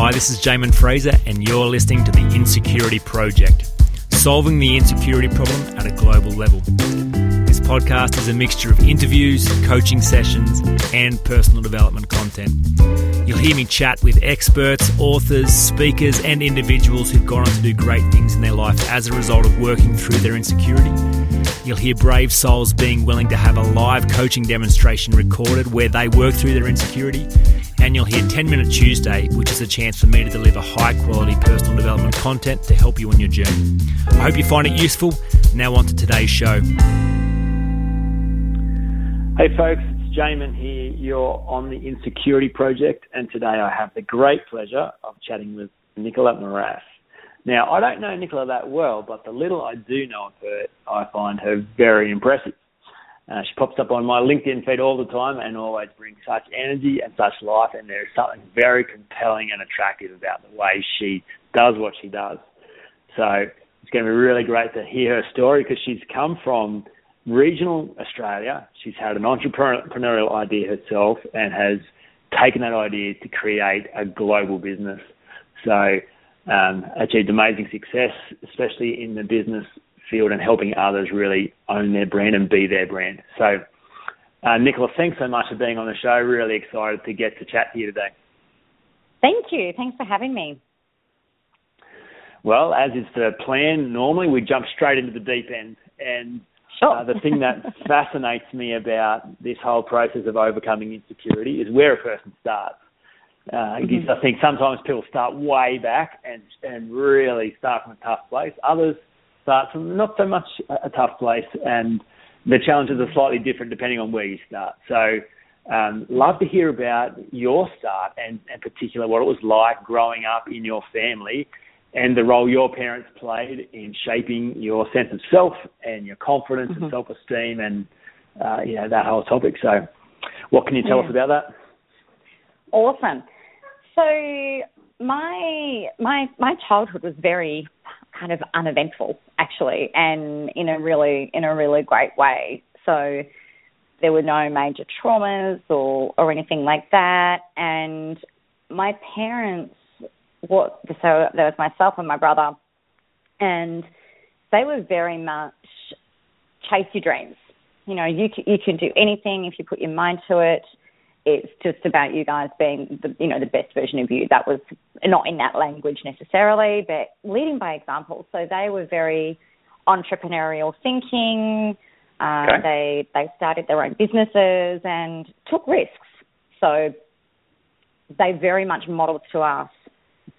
Hi, this is Jamin Fraser and you're listening to The Insecurity Project, solving the insecurity problem at a global level. This podcast is a mixture of interviews, coaching sessions and personal development content. You'll hear me chat with experts, authors, speakers and individuals who've gone on to do great things in their life as a result of working through their insecurity. You'll hear brave souls being willing to have a live coaching demonstration recorded where they work through their insecurity. And you'll hear 10 Minute Tuesday, which is a chance for me to deliver high-quality personal development content to help you on your journey. I hope you find it useful. Now on to today's show. Hey folks, it's Jamin here. You're on The Insecurity Project, and today I have the great pleasure of chatting with Nicola Moras. Now, I don't know Nicola that well, but the little I do know of her, I find her very impressive. She pops up on my LinkedIn feed all the time and always brings such energy and such life, and there's something very compelling and attractive about the way she does what she does. So it's going to be really great to hear her story because she's come from regional Australia. She's had an entrepreneurial idea herself and has taken that idea to create a global business. So achieved amazing success, especially in the business field and helping others really own their brand and be their brand. So, Nicola, thanks so much for being on the show. Really excited to get to chat to you today. Thank you. Thanks for having me. Well, as is the plan, normally we jump straight into the deep end. And the thing that fascinates me about this whole process of overcoming insecurity is where a person starts. I think sometimes people start way back and really start from a tough place. Others start from not so much a tough place, and the challenges are slightly different depending on where you start. So love to hear about your start and in particular what it was like growing up in your family and the role your parents played in shaping your sense of self and your confidence and self-esteem and that whole topic. So what can you tell us about that? Awesome. So my childhood was very kind of uneventful, actually, and in a really great way. So there were no major traumas or anything like that. And my parents, so there was myself and my brother, and they were very much chase your dreams. You know, you can do anything if you put your mind to it. It's just about you guys being, the best version of you. That was not in that language necessarily, but leading by example. So they were very entrepreneurial thinking. Okay. They started their own businesses and took risks. So they very much modelled to us,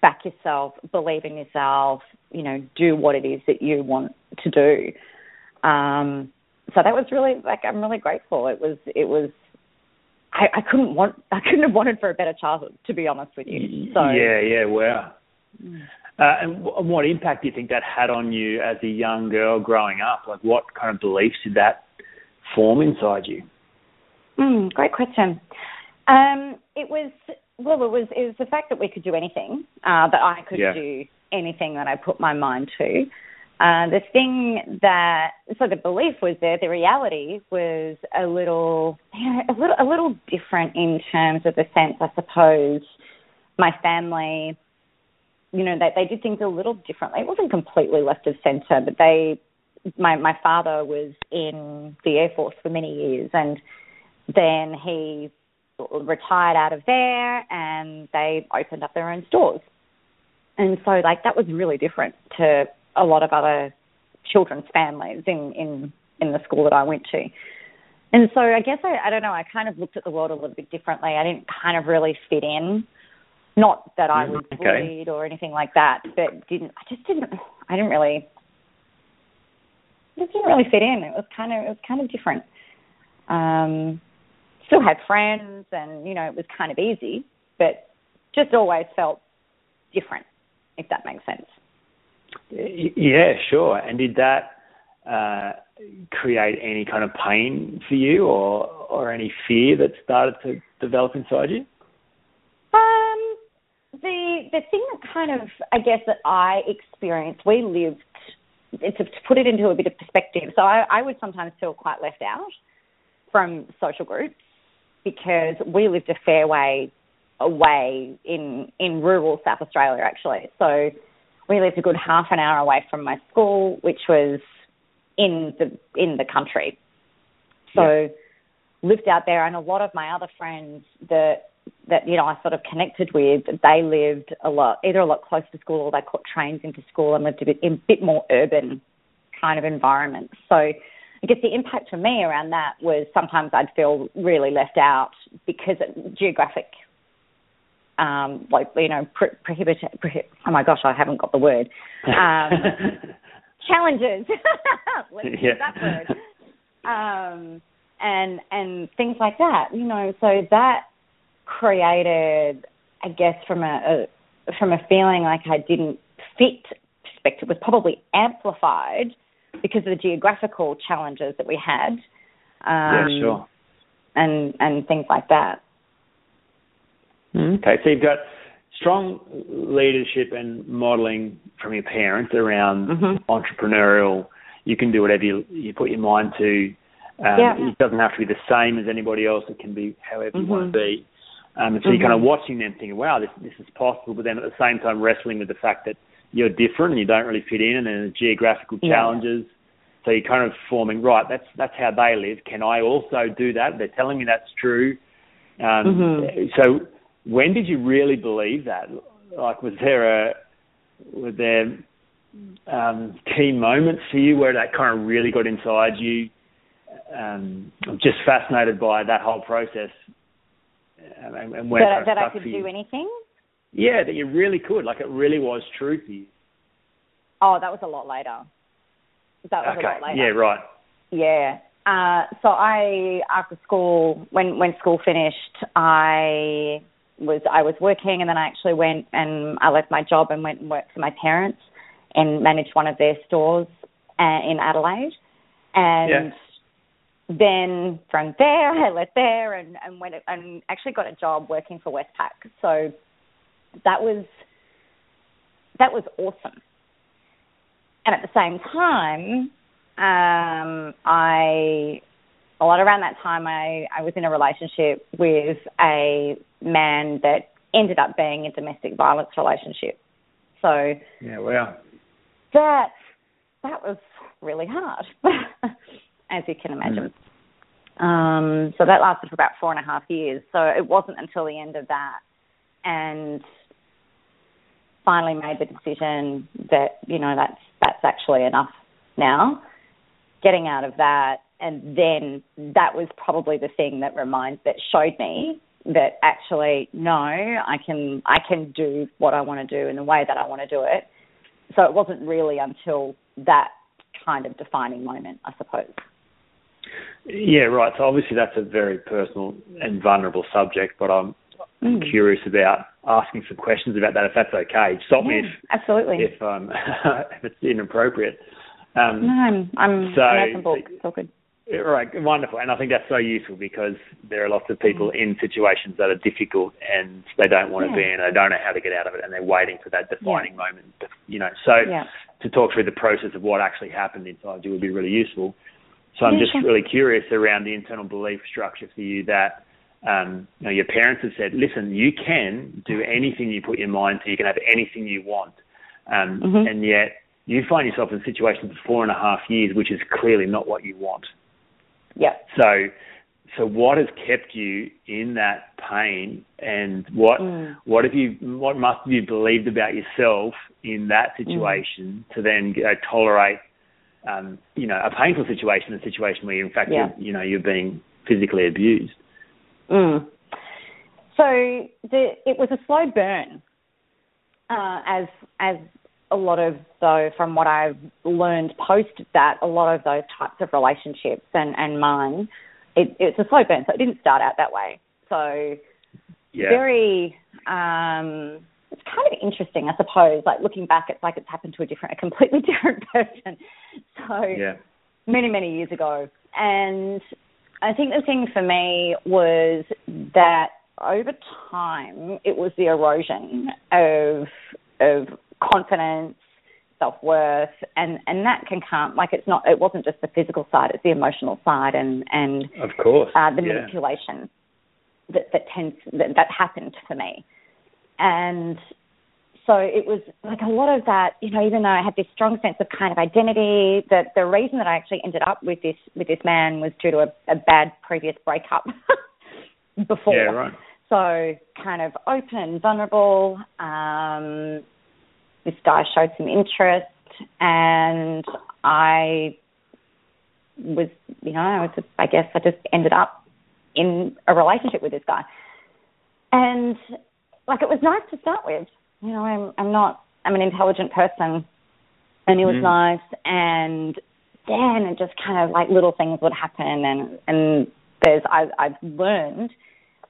back yourself, believe in yourself, do what it is that you want to do. So that was really, I'm really grateful. It was. I couldn't have wanted for a better childhood, to be honest with you. So, wow. And what impact do you think that had on you as a young girl growing up? Like, what kind of beliefs did that form inside you? Great question. It was the fact that we could do anything, that I could do anything that I put my mind to. The belief was there. The reality was a little different in terms of the sense, I suppose. My family, they did things a little differently. It wasn't completely left of centre, but my father was in the Air Force for many years, and then he retired out of there, and they opened up their own stores, and so that was really different to a lot of other children's families in the school that I went to. And so I guess, I don't know, I kind of looked at the world a little bit differently. I didn't kind of really fit in. Not that I was bullied or anything like that, but I just didn't really fit in. It was kind of different. Still had friends and, it was kind of easy, but just always felt different, if that makes sense. Yeah, sure. And did that create any kind of pain for you or any fear that started to develop inside you? The thing that kind of, I guess, that I experienced, we lived, to put it into a bit of perspective, so I would sometimes feel quite left out from social groups because we lived a fair way away in rural South Australia, actually. So we lived a good half an hour away from my school, which was in the country. So lived out there, and a lot of my other friends that you know I sort of connected with, they lived either a lot close to school, or they caught trains into school and lived in a bit more urban kind of environment. So I guess the impact for me around that was sometimes I'd feel really left out because of geographic, challenges. Let's use that word. And things like that, you know. So that created, I guess, from a feeling like I didn't fit perspective, was probably amplified because of the geographical challenges that we had. And things like that. Okay, so you've got strong leadership and modelling from your parents around entrepreneurial. You can do whatever you put your mind to. It doesn't have to be the same as anybody else. It can be however you want to be. And so you're kind of watching them thinking, wow, this is possible, but then at the same time wrestling with the fact that you're different and you don't really fit in, and then the geographical challenges. So you're kind of forming, right, that's how they live. Can I also do that? They're telling me that's true. So when did you really believe that? Like, were there key moments for you where that kind of really got inside you? I'm just fascinated by that whole process. And where that I could do anything? Yeah, that you really could. Like, it really was true for you. Oh, that was a lot later. Yeah, right. Yeah. So after school, when school finished, I was working, and then I actually went and I left my job and went and worked for my parents and managed one of their stores in Adelaide. And then from there, I left there and went and actually got a job working for Westpac. So that was awesome. And at the same time, around that time I was in a relationship with a man that ended up being a domestic violence relationship. So that was really hard, as you can imagine. So that lasted for about 4.5 years. So it wasn't until the end of that, and finally made the decision that, you know, that's actually enough now. Getting out of that, and then that was probably the thing that showed me that actually, no, I can do what I want to do in the way that I want to do it. So it wasn't really until that kind of defining moment, I suppose. Yeah, right. So obviously that's a very personal and vulnerable subject, but I'm curious about asking some questions about that, if that's okay. Stop me if it's inappropriate. No, I'm open book. It's all good. Right, wonderful. And I think that's so useful, because there are lots of people in situations that are difficult and they don't want to be in, they don't know how to get out of it, and they're waiting for that defining moment, you know. So to talk through the process of what actually happened inside you would be really useful. So I'm just really curious around the internal belief structure for you that, you know, your parents have said, listen, you can do anything you put your mind to, you can have anything you want. And yet you find yourself in situations for 4.5 years, which is clearly not what you want. Yeah. So what has kept you in that pain, and what must have you believed about yourself in that situation to then tolerate, you know, a painful situation, a situation where in fact you're being physically abused? So it was a slow burn, as a lot of, though, from what I've learned post that, a lot of those types of relationships and mine, it's a slow burn. So it didn't start out that way. So very, it's kind of interesting, I suppose. Like, looking back, it's like it's happened to a completely different person. So many, many years ago. And I think the thing for me was that over time, it was the erosion of confidence, self-worth, and that can come, like, it wasn't just the physical side, it's the emotional side and of course, the manipulation that happened for me. And so it was like a lot of that, you know, even though I had this strong sense of kind of identity, that the reason that I actually ended up with this man was due to a bad previous breakup before. Yeah, right. So kind of open and vulnerable. This guy showed some interest, and I was, you know, I just ended up in a relationship with this guy. And like, it was nice to start with, you know, I'm an intelligent person, and it was nice. And then it just kind of like little things would happen. And I've learned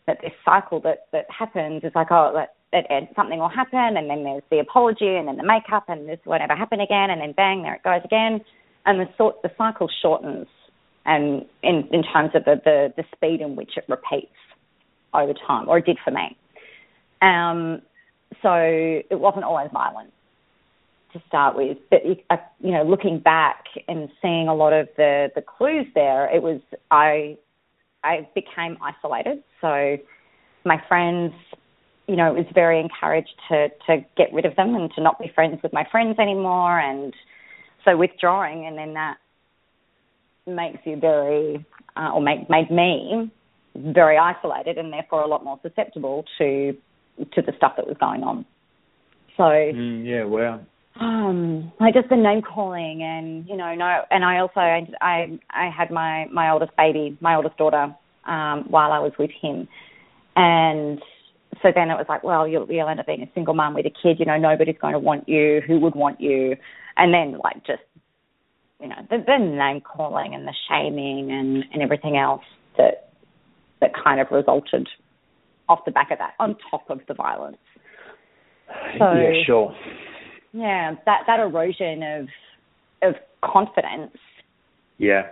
that this cycle that happens is like, oh, that something will happen, and then there's the apology, and then the makeup, and this won't ever happen again, and then bang, there it goes again. And the cycle shortens, and in terms of the speed in which it repeats over time, or it did for me. So it wasn't always violent to start with, but you know, looking back and seeing a lot of the clues there, it was I became isolated. So my friends, you know, it was very encouraged to get rid of them and to not be friends with my friends anymore, and so withdrawing, and then that makes you very, or made me very isolated, and therefore a lot more susceptible to the stuff that was going on. So yeah, wow. Like just the name calling, and you know, no, and I also I had my oldest baby, my oldest daughter, while I was with him, and so then it was like, well, you'll end up being a single mum with a kid, you know, nobody's going to want you. Who would want you? And then like just, you know, the name calling and the shaming and everything else that kind of resulted off the back of that, on top of the violence. So, yeah, sure. Yeah, that erosion of confidence. Yeah.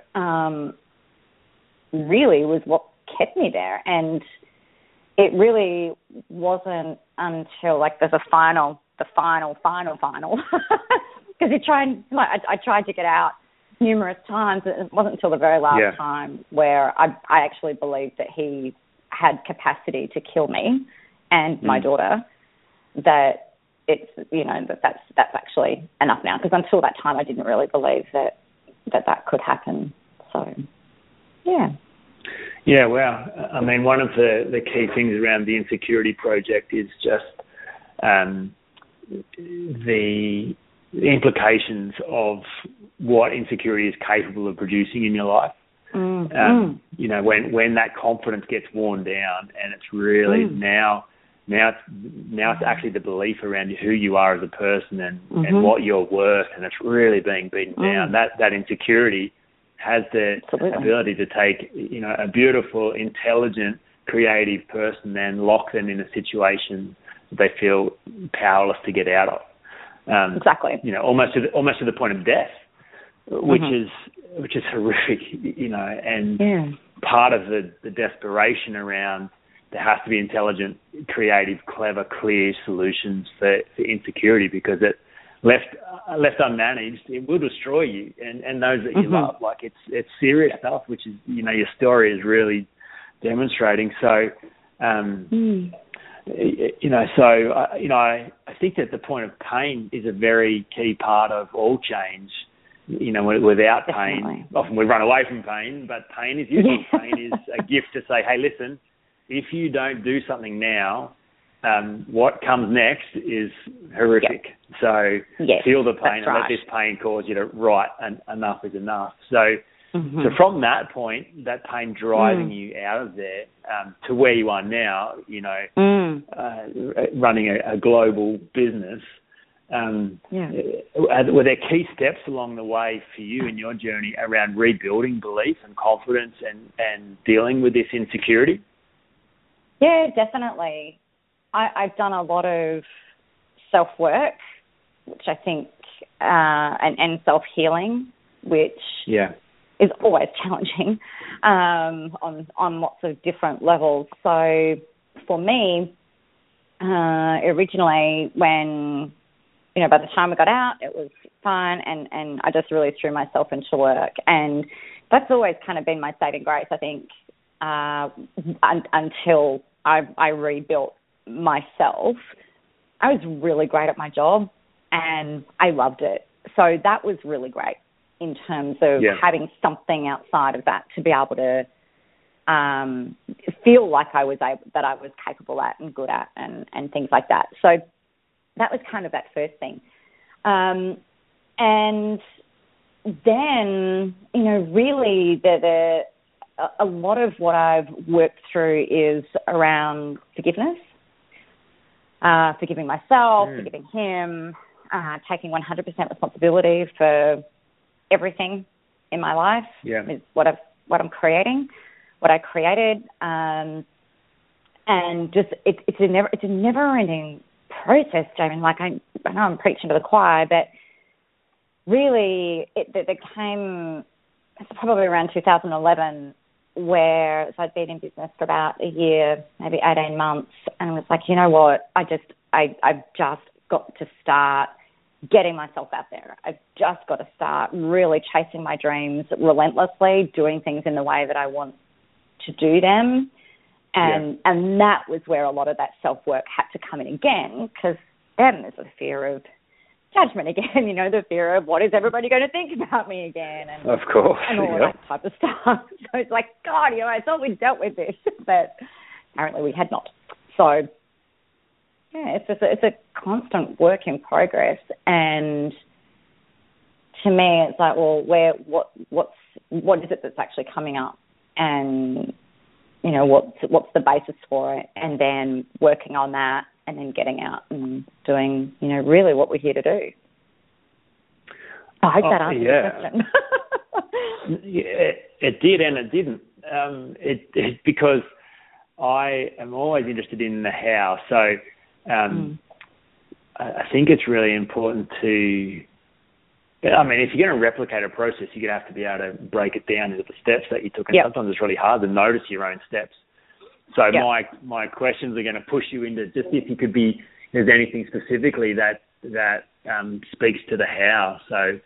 Really was what kept me there, and it really wasn't until like there's the final, because I tried to get out numerous times. It wasn't until the very last time where I actually believed that he had capacity to kill me and my daughter, that it's, you know, that's actually enough now. Because until that time, I didn't really believe that could happen. So, yeah. Yeah, wow. I mean, one of the key things around the Insecurity Project is just the implications of what insecurity is capable of producing in your life. You know, when that confidence gets worn down, and it's really now it's actually the belief around who you are as a person and what you're worth, and it's really being beaten down. That insecurity has the ability to take, you know, a beautiful, intelligent, creative person and lock them in a situation they feel powerless to get out of. Exactly. You know, almost to the point of death, which is horrific, you know, and part of the desperation around there has to be intelligent, creative, clever, clear solutions for insecurity, because it left unmanaged, it will destroy you and those that you love. Like it's serious stuff, which is, you know, your story is really demonstrating. So, you know, I think that the point of pain is a very key part of all change. You know, without pain, often we run away from pain, but pain is useful. Pain is a gift to say, hey, listen, if you don't do something now, what comes next is horrific. Yep. So feel the pain and let this pain cause you to enough is enough. So from that point, that pain driving you out of there to where you are now, you know, running a global business, were there key steps along the way for you in your journey around rebuilding belief and confidence and dealing with this insecurity? Yeah, definitely. I've done a lot of self-work, which I think, and self-healing, which is always challenging on lots of different levels. So for me, originally when, you know, by the time I got out, it was fine, and I just really threw myself into work. And that's always kind of been my saving grace, I think, until I rebuilt myself. I was really great at my job and I loved it. So that was really great in terms of having something outside of that to be able to feel like I was able, that I was capable at and good at and things like that. So that was kind of that first thing. And then, you know, really a lot of what I've worked through is around forgiveness, forgiving myself, forgiving him, taking 100% responsibility for everything in my life is what I'm creating, what I created, and just it's a never-ending process, Jamin. Like I know I'm preaching to the choir, but really it came probably around 2011 where so I'd been in business for about a year, maybe 18 months, and I was like, you know what, I've just got to start getting myself out there. I've just got to start really chasing my dreams relentlessly, doing things in the way that I want to do them. And that was where a lot of that self-work had to come in again, because then there's a fear of judgment again, you know, the fear of what is everybody going to think about me again, and of course, and all that type of stuff. So it's like, God, you know, I thought we dealt with this, but apparently we had not. So yeah, it's just it's a constant work in progress, and to me, it's like, well, what is it that's actually coming up, and you know, what's the basis for it, and then working on that, and then getting out and doing, you know, really what we're here to do. I hope that answers the question. It did, and it didn't. It because I am always interested in the how. So I think it's really important to, I mean, if you're going to replicate a process, you're going to have to be able to break it down into the steps that you took. And sometimes it's really hard to notice your own steps. So my questions are going to push you into just if you could be, if there's anything specifically that speaks to the how. So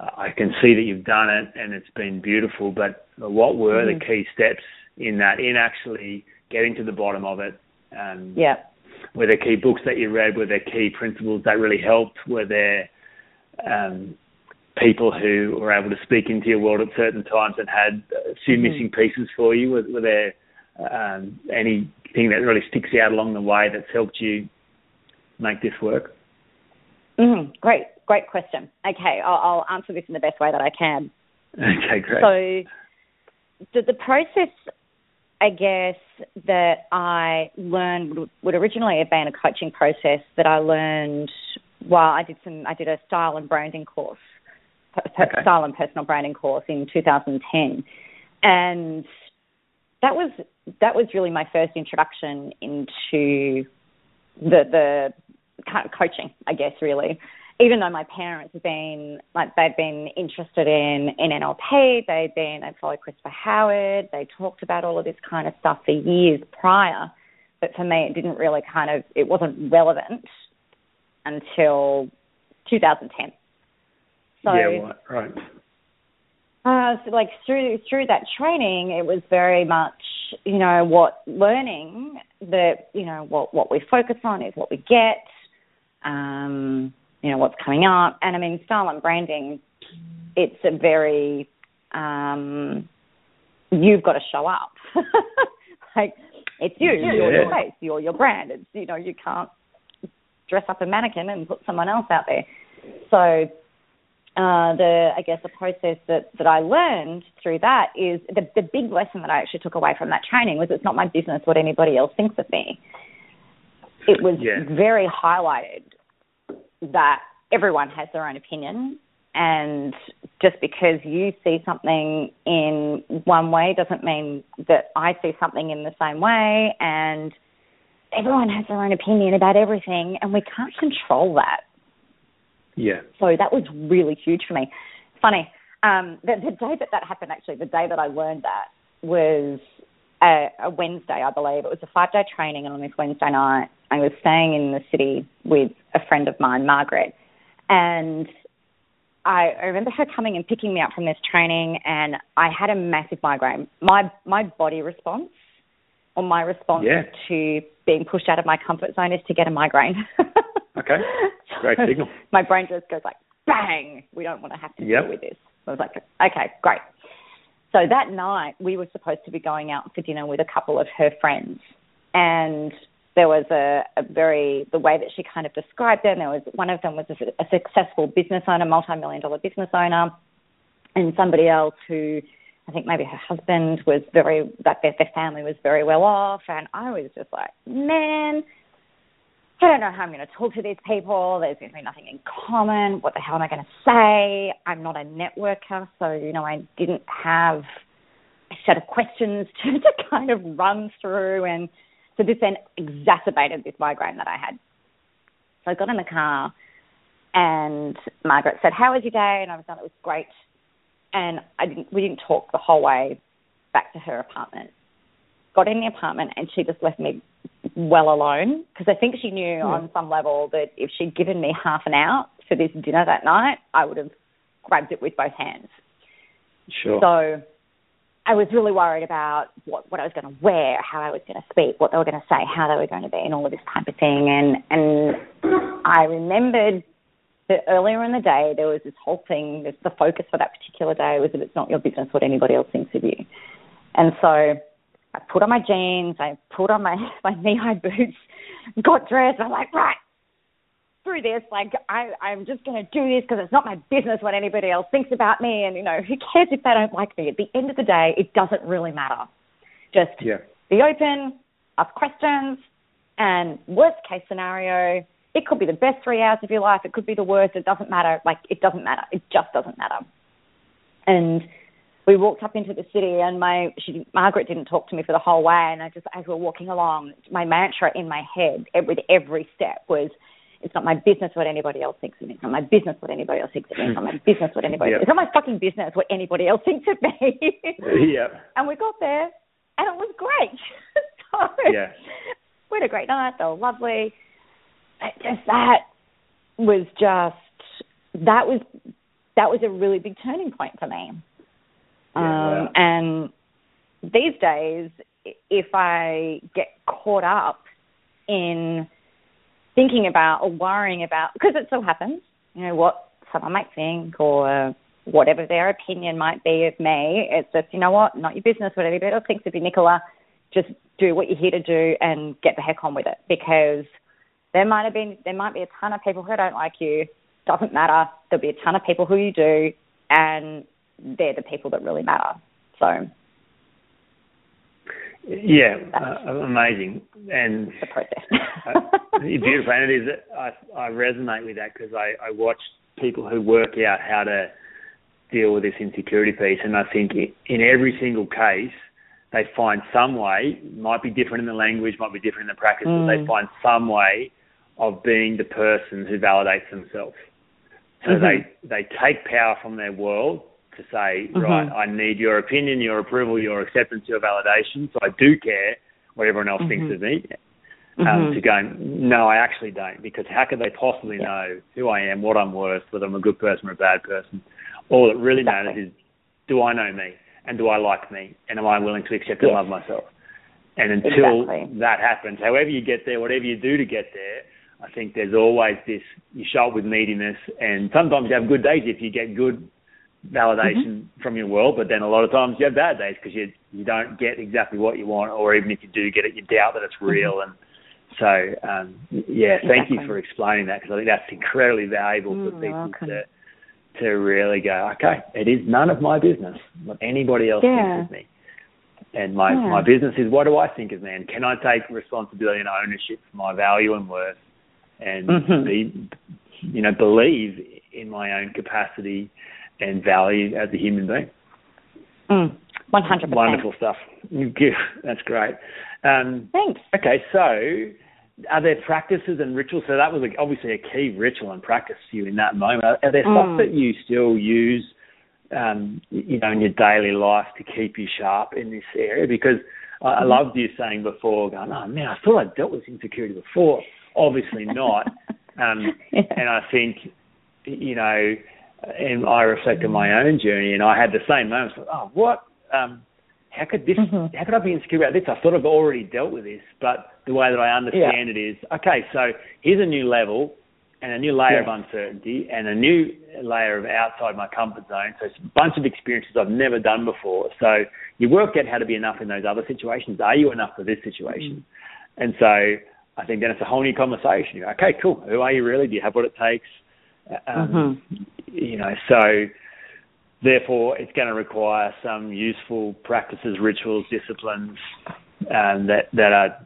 I can see that you've done it and it's been beautiful, but what were the key steps in that, in actually getting to the bottom of it? Were there key books that you read? Were there key principles that really helped? Were there people who were able to speak into your world at certain times and had a few missing pieces for you? Were there anything that really sticks out along the way that's helped you make this work? Great question. Okay, I'll answer this in the best way that I can. Okay, great. So the process, I guess, that I learned would originally have been a coaching process that I learned while I did a style and branding course, style and personal branding course in 2010, and that was really my first introduction into the kind of coaching, I guess, really. Even though my parents have been interested in NLP, they followed Christopher Howard, they talked about all of this kind of stuff for years prior, but for me, it wasn't relevant until 2010. So, right. Through that training, it was very much, you know, what learning that, you know, what we focus on is what we get, you know, what's coming up. And I mean, style and branding, it's a very, you've got to show up. Like, it's your face, your brand. It's, you know, you can't dress up a mannequin and put someone else out there. So the process that I learned through that is the big lesson that I actually took away from that training was it's not my business what anybody else thinks of me. It was very highlighted that everyone has their own opinion, and just because you see something in one way doesn't mean that I see something in the same way, and everyone has their own opinion about everything, and we can't control that. Yeah. So that was really huge for me. Funny, the day that happened, actually, the day that I learned that was a Wednesday, I believe. It was a 5-day training, and on this Wednesday night, I was staying in the city with a friend of mine, Margaret, and I remember her coming and picking me up from this training, and I had a massive migraine. My body response, or my response to being pushed out of my comfort zone, is to get a migraine. Okay, great signal. My brain just goes like, bang, we don't want to have to deal with this. I was like, okay, great. So that night we were supposed to be going out for dinner with a couple of her friends, and there was the way that she kind of described them, there was one of them was a successful business owner, multi-million-dollar business owner, and somebody else who I think maybe her husband was their family was very well off. And I was just like, man, I don't know how I'm going to talk to these people. There's going to be nothing in common. What the hell am I going to say? I'm not a networker, so, you know, I didn't have a set of questions to kind of run through. And so this then exacerbated this migraine that I had. So I got in the car and Margaret said, how was your day? And I was like, it was great. And we didn't talk the whole way back to her apartment. Got in the apartment and she just left me well alone, because I think she knew on some level that if she'd given me half an hour for this dinner that night, I would have grabbed it with both hands. Sure. So I was really worried about what I was going to wear, how I was going to speak, what they were going to say, how they were going to be, and all of this type of thing. And I remembered that earlier in the day there was this whole thing, the focus for that particular day was that it's not your business what anybody else thinks of you. And so I put on my jeans, I put on my knee-high boots, got dressed, and I'm like, right, through this, like I'm just going to do this because it's not my business what anybody else thinks about me, and, you know, who cares if they don't like me? At the end of the day, it doesn't really matter. Just be open, ask questions, and worst-case scenario, it could be the best 3 hours of your life. It could be the worst. It doesn't matter. Like, it doesn't matter. It just doesn't matter. And we walked up into the city, and Margaret didn't talk to me for the whole way, and I just, as we're walking along, my mantra in my head with every step was, it's not my business what anybody else thinks of me. It's not my business what anybody else thinks of me. It's not my business what anybody else thinks of me. It's not my fucking business what anybody else thinks of me. And we got there, and it was great. So we had a great night. They were lovely. That was a really big turning point for me. And these days, if I get caught up in thinking about or worrying about, because it still happens, you know, what someone might think or whatever their opinion might be of me, it's just, you know what, not your business, whatever anybody else thinks of you, Nicola, just do what you're here to do and get the heck on with it, because there might be a ton of people who don't like you. Doesn't matter. There'll be a ton of people who you do, and they're the people that really matter. So, yeah, amazing and the process. Beautiful, and it is. I resonate with that because I watch people who work out how to deal with this insecurity piece, and I think in every single case, they find some way. Might be different in the language, might be different in the practice, but they find some way of being the person who validates themselves. So they take power from their world to say, right, I need your opinion, your approval, your acceptance, your validation, so I do care what everyone else thinks of me, to going, no, I actually don't, because how could they possibly know who I am, what I'm worth, whether I'm a good person or a bad person? All that really matters is, do I know me, and do I like me, and am I willing to accept and love myself? And until that happens, however you get there, whatever you do to get there, I think there's always this, you show up with neediness, and sometimes you have good days if you get good validation from your world, but then a lot of times you have bad days because you don't get exactly what you want, or even if you do get it, you doubt that it's real. And so, thank you for explaining that, because I think that's incredibly valuable for people to really go, okay, it is none of my business what anybody else thinks of me. And my business is, what do I think of me? And can I take responsibility and ownership for my value and worth, and believe in my own capacity and value as a human being? 100%. Wonderful stuff. That's great. Thanks. Okay, so are there practices and rituals? So that was obviously a key ritual and practice for you in that moment. Are there stuff that you still use, in your daily life to keep you sharp in this area? Because I loved you saying before, going, oh, man, I thought I dealt with insecurity before. Obviously not. And I think, and I reflect on my own journey, and I had the same moments. Like, oh, what? How could this? Mm-hmm. How could I be insecure about this? I thought I've already dealt with this, but the way that I understand it is okay. So here's a new level, and a new layer of uncertainty, and a new layer of outside my comfort zone. So it's a bunch of experiences I've never done before. So you work out how to be enough in those other situations. Are you enough for this situation? Mm-hmm. And so I think then it's a whole new conversation. You're like, okay, cool. Who are you really? Do you have what it takes? You know, so therefore it's going to require some useful practices, rituals, disciplines that are,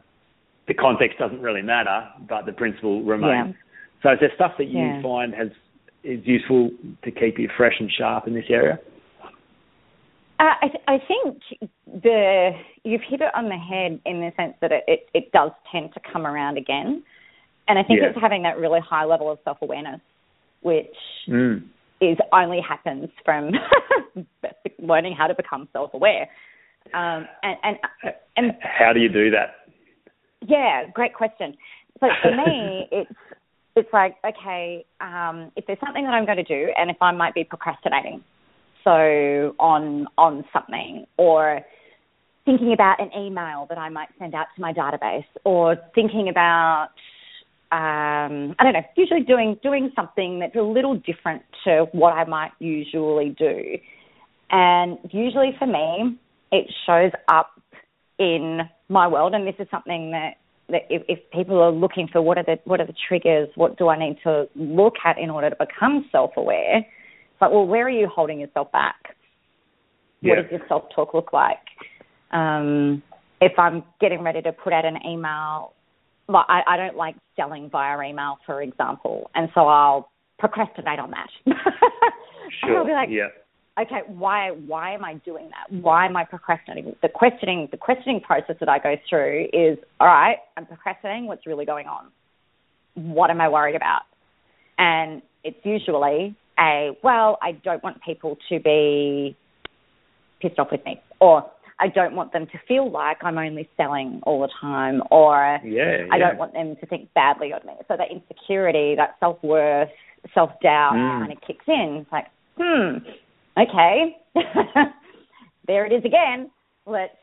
the context doesn't really matter, but the principle remains. Yeah. So is there stuff that you find is useful to keep you fresh and sharp in this area? I think you've hit it on the head in the sense that it does tend to come around again. And I think it's having that really high level of self-awareness, which is only happens from learning how to become self-aware. And how do you do that? Yeah, great question. So for me, It's like, okay, if there's something that I'm going to do, and if I might be procrastinating, so on something, or thinking about an email that I might send out to my database, or thinking about, I don't know, usually doing something that's a little different to what I might usually do. And usually for me, it shows up in my world, and this is something that if people are looking for what are the triggers, what do I need to look at in order to become self-aware, it's like, well, where are you holding yourself back? What does your self-talk look like? If I'm getting ready to put out an email, like I don't like selling via email, for example, and so I'll procrastinate on that. Sure. And I'll be like, okay, why am I doing that? Why am I procrastinating? The questioning process that I go through is, all right, I'm procrastinating. What's really going on? What am I worried about? And it's usually I don't want people to be pissed off with me, or I don't want them to feel like I'm only selling all the time, or I don't want them to think badly of me. So that insecurity, that self-worth, self-doubt kind of kicks in. It's like, okay, there it is again. What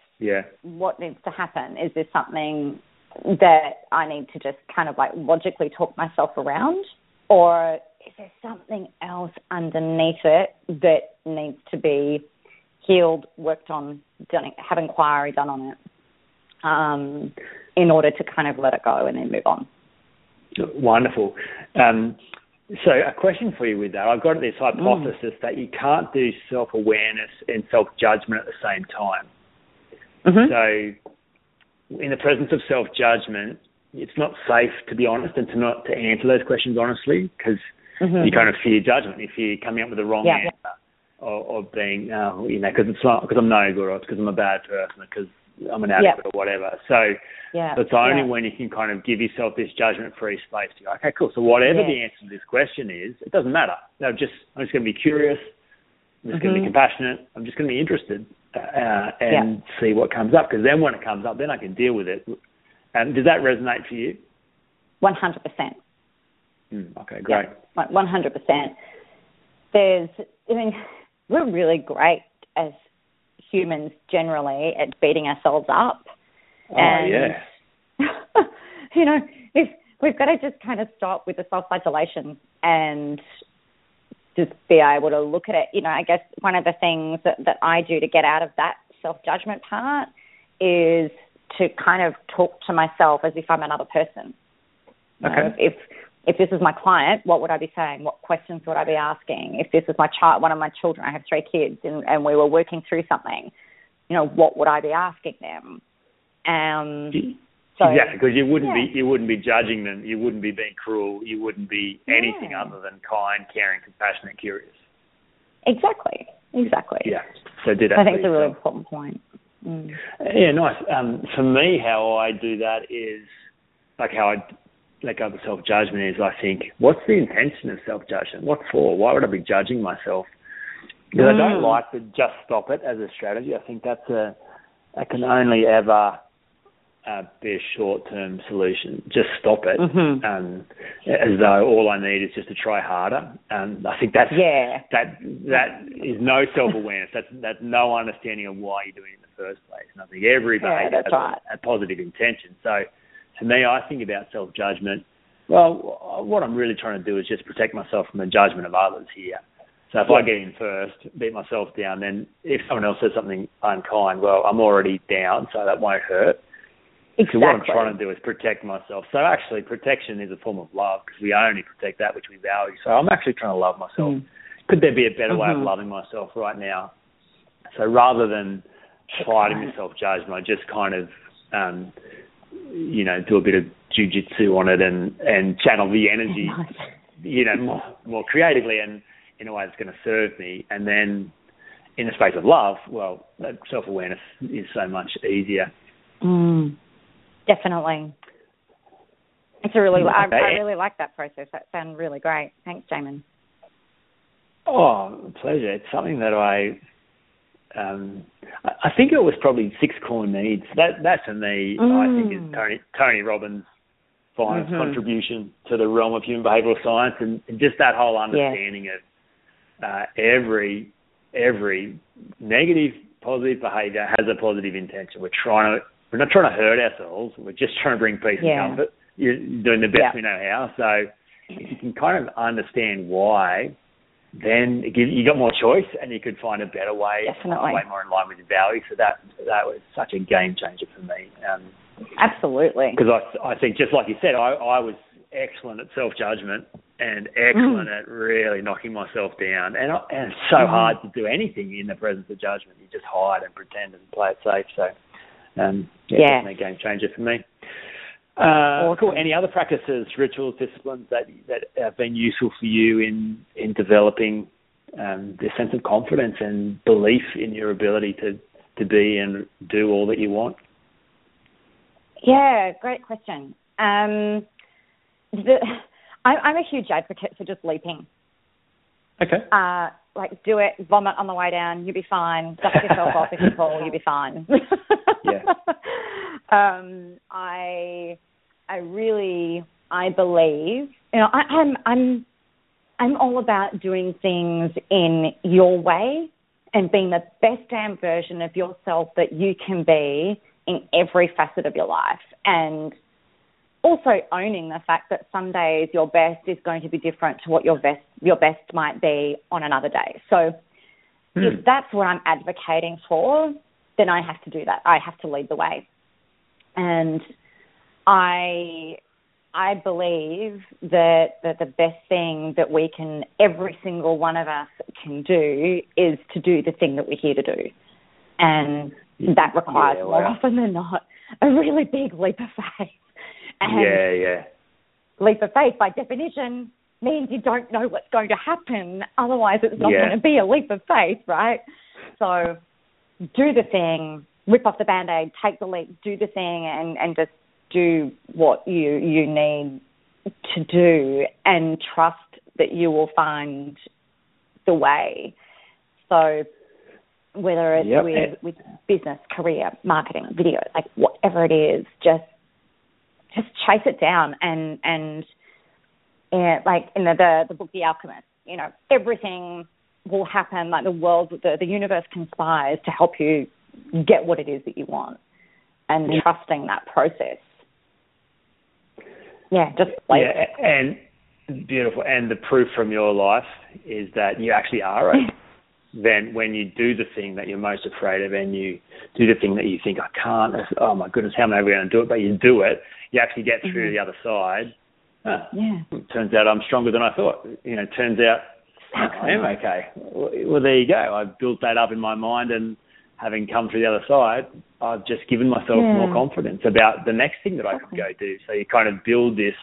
needs to happen? Is there something that I need to just kind of like logically talk myself around? Or is there something else underneath it that needs to be healed, worked on, done, have inquiry done on it in order to kind of let it go and then move on? Wonderful. So a question for you with that. I've got this hypothesis that you can't do self-awareness and self-judgment at the same time. Mm-hmm. So in the presence of self-judgment, it's not safe to be honest and to answer those questions honestly, because you kind of fear judgment. You fear coming up with the wrong answer or being, because I'm no good, or because I'm a bad person, or because I'm an addict or whatever. So it's only when you can kind of give yourself this judgment-free space to go, okay, cool. So whatever the answer to this question is, it doesn't matter. I'm just going to be curious. I'm just going to be compassionate. I'm just going to be interested and see what comes up. Because then when it comes up, then I can deal with it. Does that resonate for you? 100%. Okay, great. Yeah, 100%. We're really great as humans generally at beating ourselves up. You know, if we've got to just kind of stop with the self-isolation and just be able to look at it. You know, I guess one of the things that I do to get out of that self-judgment part is to kind of talk to myself as if I'm another person. Okay. You know, if this is my client, what would I be saying? What questions would I be asking? If this is my child, one of my children, I have 3 kids, and we were working through something, you know, what would I be asking them? Exactly, because you wouldn't be judging them, you wouldn't be being cruel, you wouldn't be anything other than kind, caring, compassionate, curious. Exactly. Yeah, so do that. I think it's a really important point. Mm. Yeah, nice. For me, how I do that is like other self-judgment is, I think, what's the intention of self-judgment? What for? Why would I be judging myself? Because I don't like to just stop it as a strategy. I think that can only ever be a short-term solution. Just stop it. Mm-hmm. As though all I need is just to try harder. I think that's that is no self-awareness. That's no understanding of why you're doing it in the first place. And I think everybody has a positive intention. So to me, I think about self-judgment. Well, what I'm really trying to do is just protect myself from the judgment of others here. So if I get in first, beat myself down, then if someone else says something unkind, well, I'm already down, so that won't hurt. Exactly. So what I'm trying to do is protect myself. So actually, protection is a form of love because we only protect that which we value. So I'm actually trying to love myself. Mm. Could there be a better way of loving myself right now? So rather than fighting with self-judgment, I just kind of, do a bit of jiu-jitsu on it and channel the energy, more creatively and in a way that's going to serve me. And then in the space of love, well, self-awareness is so much easier. Mm, definitely. It's a really, I really like that process. That sounds really great. Thanks, Jamin. Oh, pleasure. It's something that I think it was probably six core needs. That for me, I think is Tony Robbins' finest contribution to the realm of human behavioural science, and just that whole understanding of every negative, positive behaviour has a positive intention. We're not trying to hurt ourselves. We're just trying to bring peace and comfort. You're doing the best we know how. So if you can kind of understand why, then you got more choice and you could find a better way, way more in line with your values. So that was such a game changer for me. Absolutely. Because I think, just like you said, I was excellent at self-judgment and excellent at really knocking myself down. And it's so hard to do anything in the presence of judgment. You just hide and pretend and play it safe. So definitely a game changer for me. Cool. Any other practices, rituals, disciplines that have been useful for you in developing this sense of confidence and belief in your ability to be and do all that you want? Yeah, great question. I'm a huge advocate for just leaping. Okay. Like, do it, vomit on the way down, you'll be fine. Dust yourself off if you fall, you'll be fine. Yeah. I believe, I'm all about doing things in your way and being the best damn version of yourself that you can be in every facet of your life. And also owning the fact that some days your best is going to be different to what your best might be on another day. So if that's what I'm advocating for, then I have to do that. I have to lead the way. And I believe that the best thing that every single one of us can do is to do the thing that we're here to do. And that requires more often than not a really big leap of faith. And leap of faith, by definition, means you don't know what's going to happen. Otherwise, it's not going to be a leap of faith, right? So do the thing, rip off the Band-Aid, take the leap, do the thing, and just do what you need to do and trust that you will find the way. So whether it's with business, career, marketing, video, like whatever it is, just chase it down and like in the book The Alchemist, everything will happen. Like the universe conspires to help you get what it is that you want, and trusting that process. Yeah, just like it. And beautiful. And the proof from your life is that you actually are open. Then when you do the thing that you're most afraid of and you do the thing that you think, I can't, oh my goodness, how am I ever going to do it? But you do it, you actually get through to the other side. It turns out I'm stronger than I thought. It turns out I am okay. Well, there you go. I've built that up in my mind, and having come through the other side, I've just given myself more confidence about the next thing that I could go do. So you kind of build this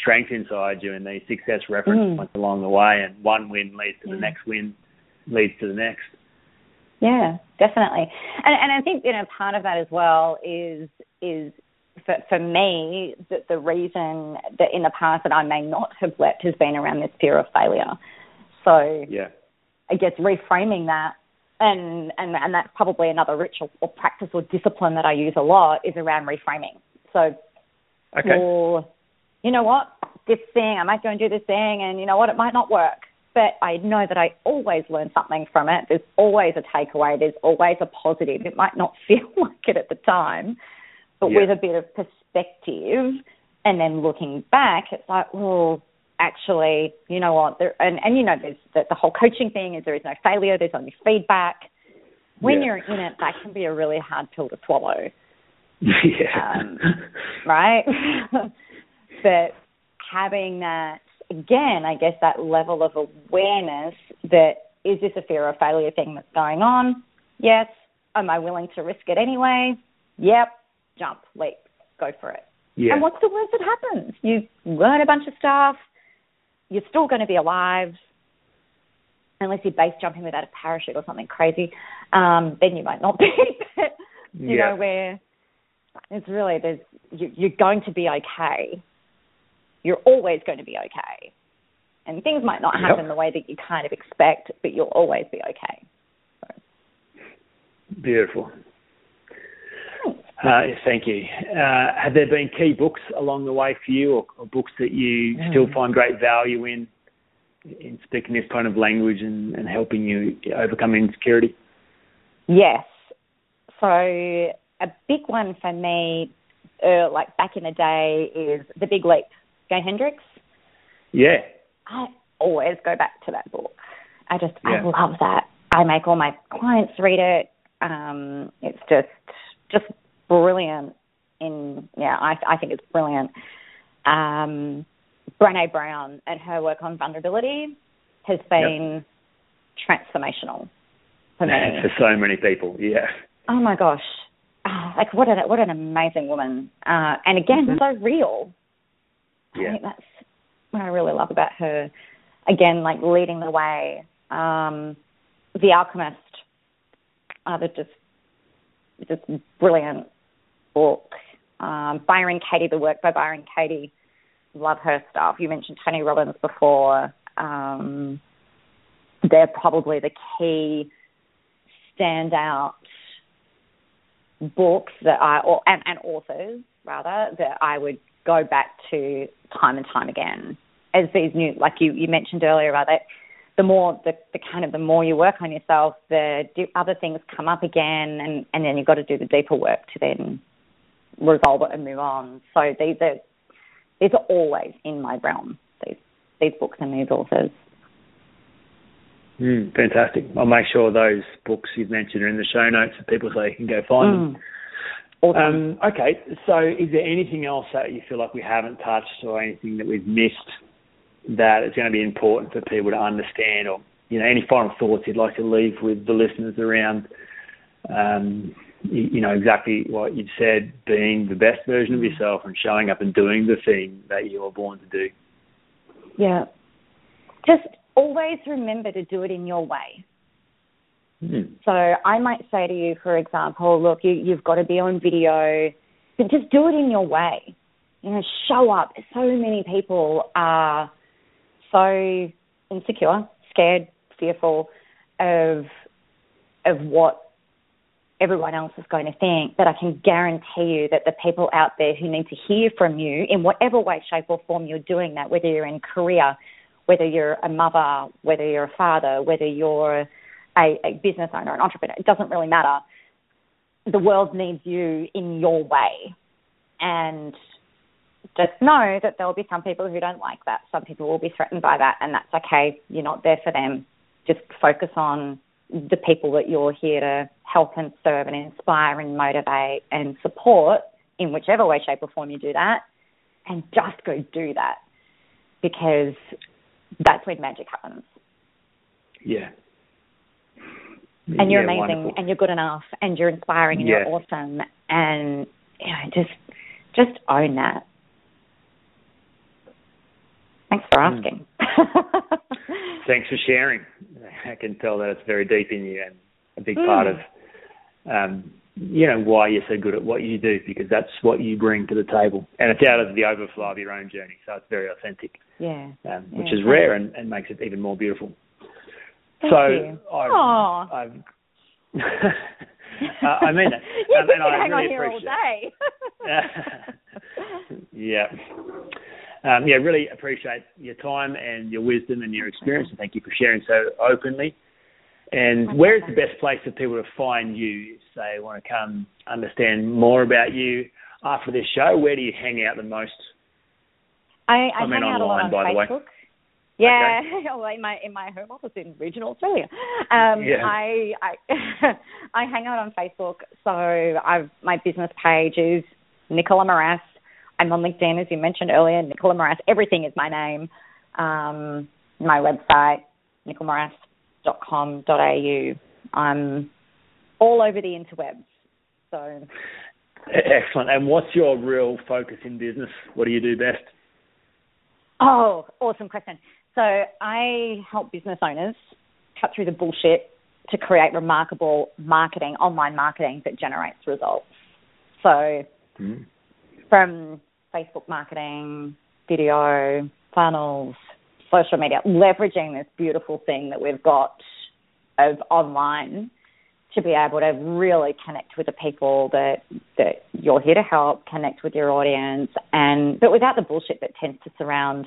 strength inside you and these success reference points along the way, and one win leads to the next win. Leads to the next. Yeah, definitely. And I think, part of that as well is for me, that the reason that in the past that I may not have leapt has been around this fear of failure. So I guess reframing that And that's probably another ritual or practice or discipline that I use a lot is around reframing. So, okay, well, you know what, this thing, I might go and do this thing, and you know what, it might not work. But I know that I always learn something from it. There's always a takeaway. There's always a positive. It might not feel like it at the time, but with a bit of perspective and then looking back, it's like, well, actually, you know what, there, and you know, there's the whole coaching thing is there is no failure, there's only feedback. When you're in it, that can be a really hard pill to swallow. Right? But having that, again, I guess that level of awareness that is this a fear of failure thing that's going on? Yes. Am I willing to risk it anyway? Yep. Jump, leap, go for it. Yeah. And what's the worst that happens? You learn a bunch of stuff. You're still going to be alive unless you base jump in without a parachute or something crazy. Then you might not be. But, you know, where it's really there's you're going to be okay. You're always going to be okay. And things might not happen the way that you kind of expect, but you'll always be okay. So. Beautiful. Thank you. Have there been key books along the way for you or books that you still find great value in speaking this kind of language and helping you overcome insecurity? Yes. So a big one for me, like back in the day, is The Big Leap, Gay Hendricks. Yeah. I always go back to that book. I love that. I make all my clients read it. It's just brilliant. I think it's brilliant. Brené Brown and her work on vulnerability has been transformational for me. For so many people, Oh my gosh, like what an amazing woman! And again, so real. I think that's what I really love about her. Again, like leading the way. The Alchemist, just brilliant book. Byron Katie, the work by Byron Katie. Love her stuff. You mentioned Tony Robbins before. They're probably the key standout books that and authors rather that I would go back to time and time again. As these new, like you mentioned earlier, about it, the more you work on yourself, the other things come up again, and then you've got to do the deeper work to then resolve it and move on. So these are always in my realm, these books and these authors. Fantastic. I'll make sure those books you've mentioned are in the show notes for people so you can go find them. Awesome. Okay, so is there anything else that you feel like we haven't touched or anything that we've missed that is going to be important for people to understand, or any final thoughts you'd like to leave with the listeners around, exactly what you've said, being the best version of yourself and showing up and doing the thing that you were born to do? Yeah. Just always remember to do it in your way. So I might say to you, for example, look, you've got to be on video, but just do it in your way. Show up. So many people are so insecure, scared, fearful of what everyone else is going to think, that I can guarantee you that the people out there who need to hear from you in whatever way, shape or form you're doing that, whether you're in career, whether you're a mother, whether you're a father, whether you're a business owner, an entrepreneur, it doesn't really matter. The world needs you in your way. And just know that there'll be some people who don't like that. Some people will be threatened by that, and that's okay. You're not there for them. Just focus on the people that you're here to help and serve and inspire and motivate and support in whichever way, shape or form you do that, and just go do that, because that's when magic happens. Yeah. And you're amazing, wonderful, and you're good enough, and you're inspiring, and you're awesome, and just own that. Thanks for asking. Thanks for sharing. I can tell that it's very deep in you and a big part of, why you're so good at what you do, because that's what you bring to the table. And it's out of the overflow of your own journey, so it's very authentic, which is rare and makes it even more beautiful. Thank you. I've I mean it. Yeah, we can hang on here all day. Yeah. Yeah, really appreciate your time and your wisdom and your experience, and thank you for sharing so openly. And where is the best place for people to find you if they want to come understand more about you after this show? Where do you hang out the most? I mean, hang online, out a lot on by Facebook. The way. Yeah, okay. in my home office in regional Australia. I hang out on Facebook. So my business page is Nicola Moras. I'm on LinkedIn, as you mentioned earlier, Nicola Moras. Everything is my name. My website, nicolamoras.com.au. I'm all over the interwebs. So excellent. And what's your real focus in business? What do you do best? Oh, awesome question. So I help business owners cut through the bullshit to create remarkable marketing, online marketing that generates results. So from Facebook marketing, video, funnels, social media, leveraging this beautiful thing that we've got of online to be able to really connect with the people that you're here to help, connect with your audience, but without the bullshit that tends to surround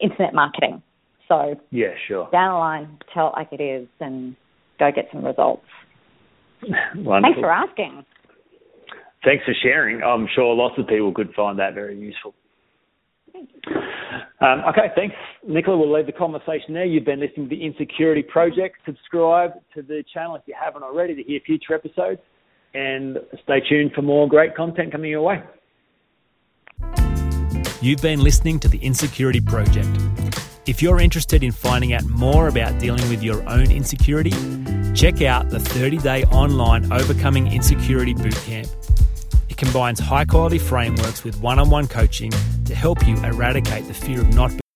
internet marketing. So yeah, sure. Down the line, tell it like it is and go get some results. Wonderful. Thanks for asking. Thanks for sharing. I'm sure lots of people could find that very useful. Thank you. Okay, thanks, Nicola. We'll leave the conversation there. You've been listening to The Insecurity Project. Subscribe to the channel if you haven't already to hear future episodes, and stay tuned for more great content coming your way. You've been listening to The Insecurity Project. If you're interested in finding out more about dealing with your own insecurity, check out the 30-day online Overcoming Insecurity Bootcamp. Combines high-quality frameworks with one-on-one coaching to help you eradicate the fear of not